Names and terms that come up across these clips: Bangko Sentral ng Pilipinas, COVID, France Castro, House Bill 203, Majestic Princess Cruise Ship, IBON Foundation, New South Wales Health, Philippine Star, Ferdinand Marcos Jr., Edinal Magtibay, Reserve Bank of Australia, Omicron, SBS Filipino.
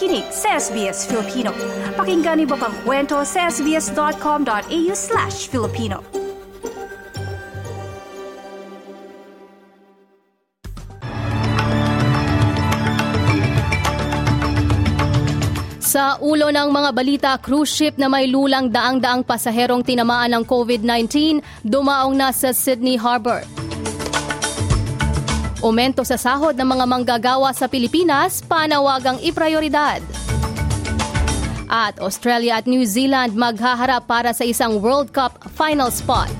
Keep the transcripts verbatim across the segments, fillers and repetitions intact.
nakikinig sa S B S Filipino. Pakinggan iba pang kwento sa sbs.com.au slash Filipino. Sa ulo ng mga balita, cruise ship na may lulang daang-daang pasaherong tinamaan ng covid nineteen, dumaong na sa Sydney Harbour. Aumento sa sahod ng mga manggagawa sa Pilipinas, panawagang iprioridad. At Australia at New Zealand maghaharap para sa isang World Cup final spot.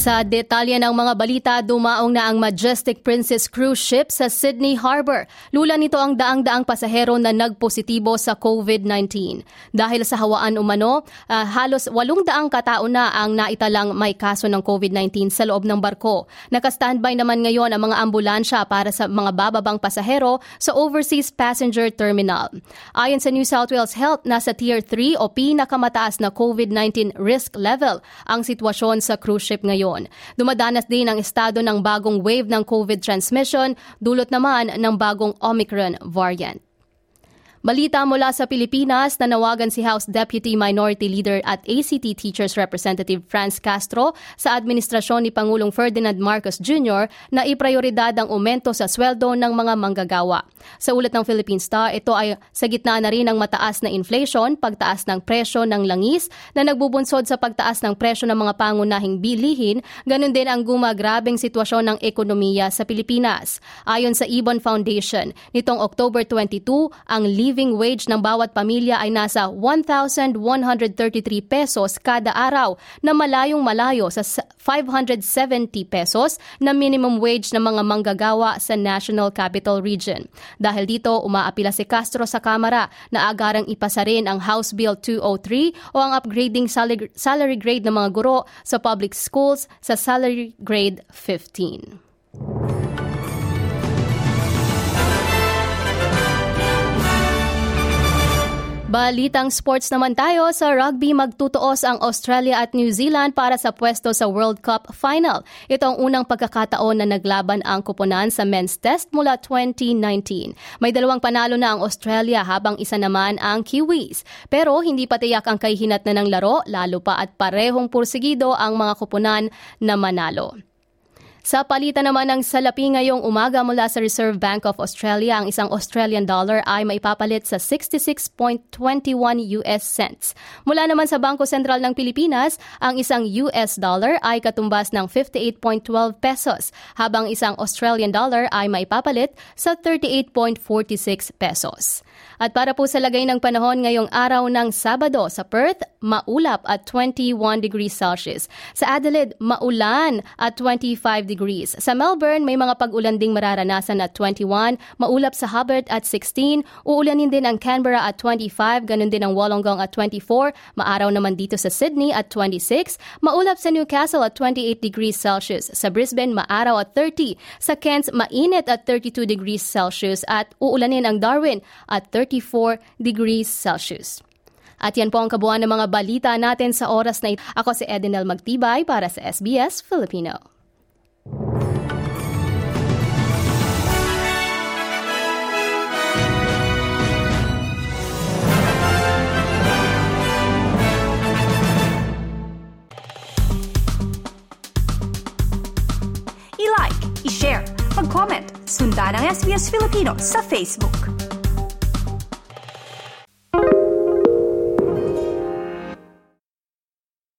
Sa detalye ng mga balita, dumaong na ang Majestic Princess Cruise Ship sa Sydney Harbour. Lula nito ang daang-daang pasahero na nagpositibo sa covid nineteen. Dahil sa hawaan umano, uh, halos walong daang katao na ang naitalang may kaso ng covid nineteen sa loob ng barko. Naka-standby naman ngayon ang mga ambulansya para sa mga bababang pasahero sa Overseas Passenger Terminal. Ayon sa New South Wales Health, nasa Tier three o pinakamataas na covid nineteen risk level ang sitwasyon sa cruise ship ngayon. Dumadanas din ang estado ng bagong wave ng COVID transmission, dulot naman ng bagong Omicron variant. Balita mula sa Pilipinas, nanawagan si House Deputy Minority Leader at A C T Teachers Representative France Castro sa administrasyon ni Pangulong Ferdinand Marcos Junior na iprioridad ang aumento sa sweldo ng mga manggagawa. Sa ulat ng Philippine Star, ito ay sa gitna na rin ng mataas na inflation, pagtaas ng presyo ng langis na nagbubunsod sa pagtaas ng presyo ng mga pangunahing bilihin, ganun din ang gumagrabing sitwasyon ng ekonomiya sa Pilipinas. Ayon sa IBON Foundation, nitong October twenty-two, ang living wage ng bawat pamilya ay nasa one thousand one hundred thirty-three pesos kada araw na malayong malayo sa five hundred seventy pesos na minimum wage ng mga manggagawa sa National Capital Region. Dahil dito, umaapila si Castro sa Kamara na agarang ipasa rin ang House Bill two oh three o ang upgrading salary grade ng mga guro sa public schools sa salary grade fifteen. Balitang sports naman tayo. Sa rugby, magtutuos ang Australia at New Zealand para sa pwesto sa World Cup final. Ito ang unang pagkakataon na naglaban ang koponan sa men's test mula twenty nineteen. May dalawang panalo na ang Australia habang isa naman ang Kiwis. Pero hindi pa tiyak ang kahihinat na ng laro, lalo pa at parehong pursigido ang mga koponan na manalo. Sa palitan naman ng salapi ngayong umaga mula sa Reserve Bank of Australia, ang isang Australian dollar ay maipapalit sa sixty-six point two one U S cents. Mula naman sa Bangko Sentral ng Pilipinas, ang isang U S dollar ay katumbas ng fifty-eight point one two pesos, habang isang Australian dollar ay maipapalit sa thirty-eight point four six pesos. At para po sa lagay ng panahon ngayong araw ng Sabado, sa Perth, maulap at twenty-one degrees Celsius. Sa Adelaide, maulan at twenty-five degrees. Sa Melbourne, may mga pag-ulan ding mararanasan at twenty-one, maulap sa Hobart at sixteen, uulanin din ang Canberra at twenty-five, ganun din ang Wollongong at twenty-four, maaraw naman dito sa Sydney at twenty-six, maulap sa Newcastle at twenty-eight degrees Celsius. Sa Brisbane, maaraw at thirty, sa Cairns, mainit at thirty-two degrees Celsius at uulanin ang Darwin at thirty-four degrees Celsius. At yan po ang kabuuan ng mga balita natin sa oras na ito. Ako si Edinal Magtibay para sa S B S Filipino. I-like, i-share, mag-comment, sundan ang S B S Filipino sa Facebook.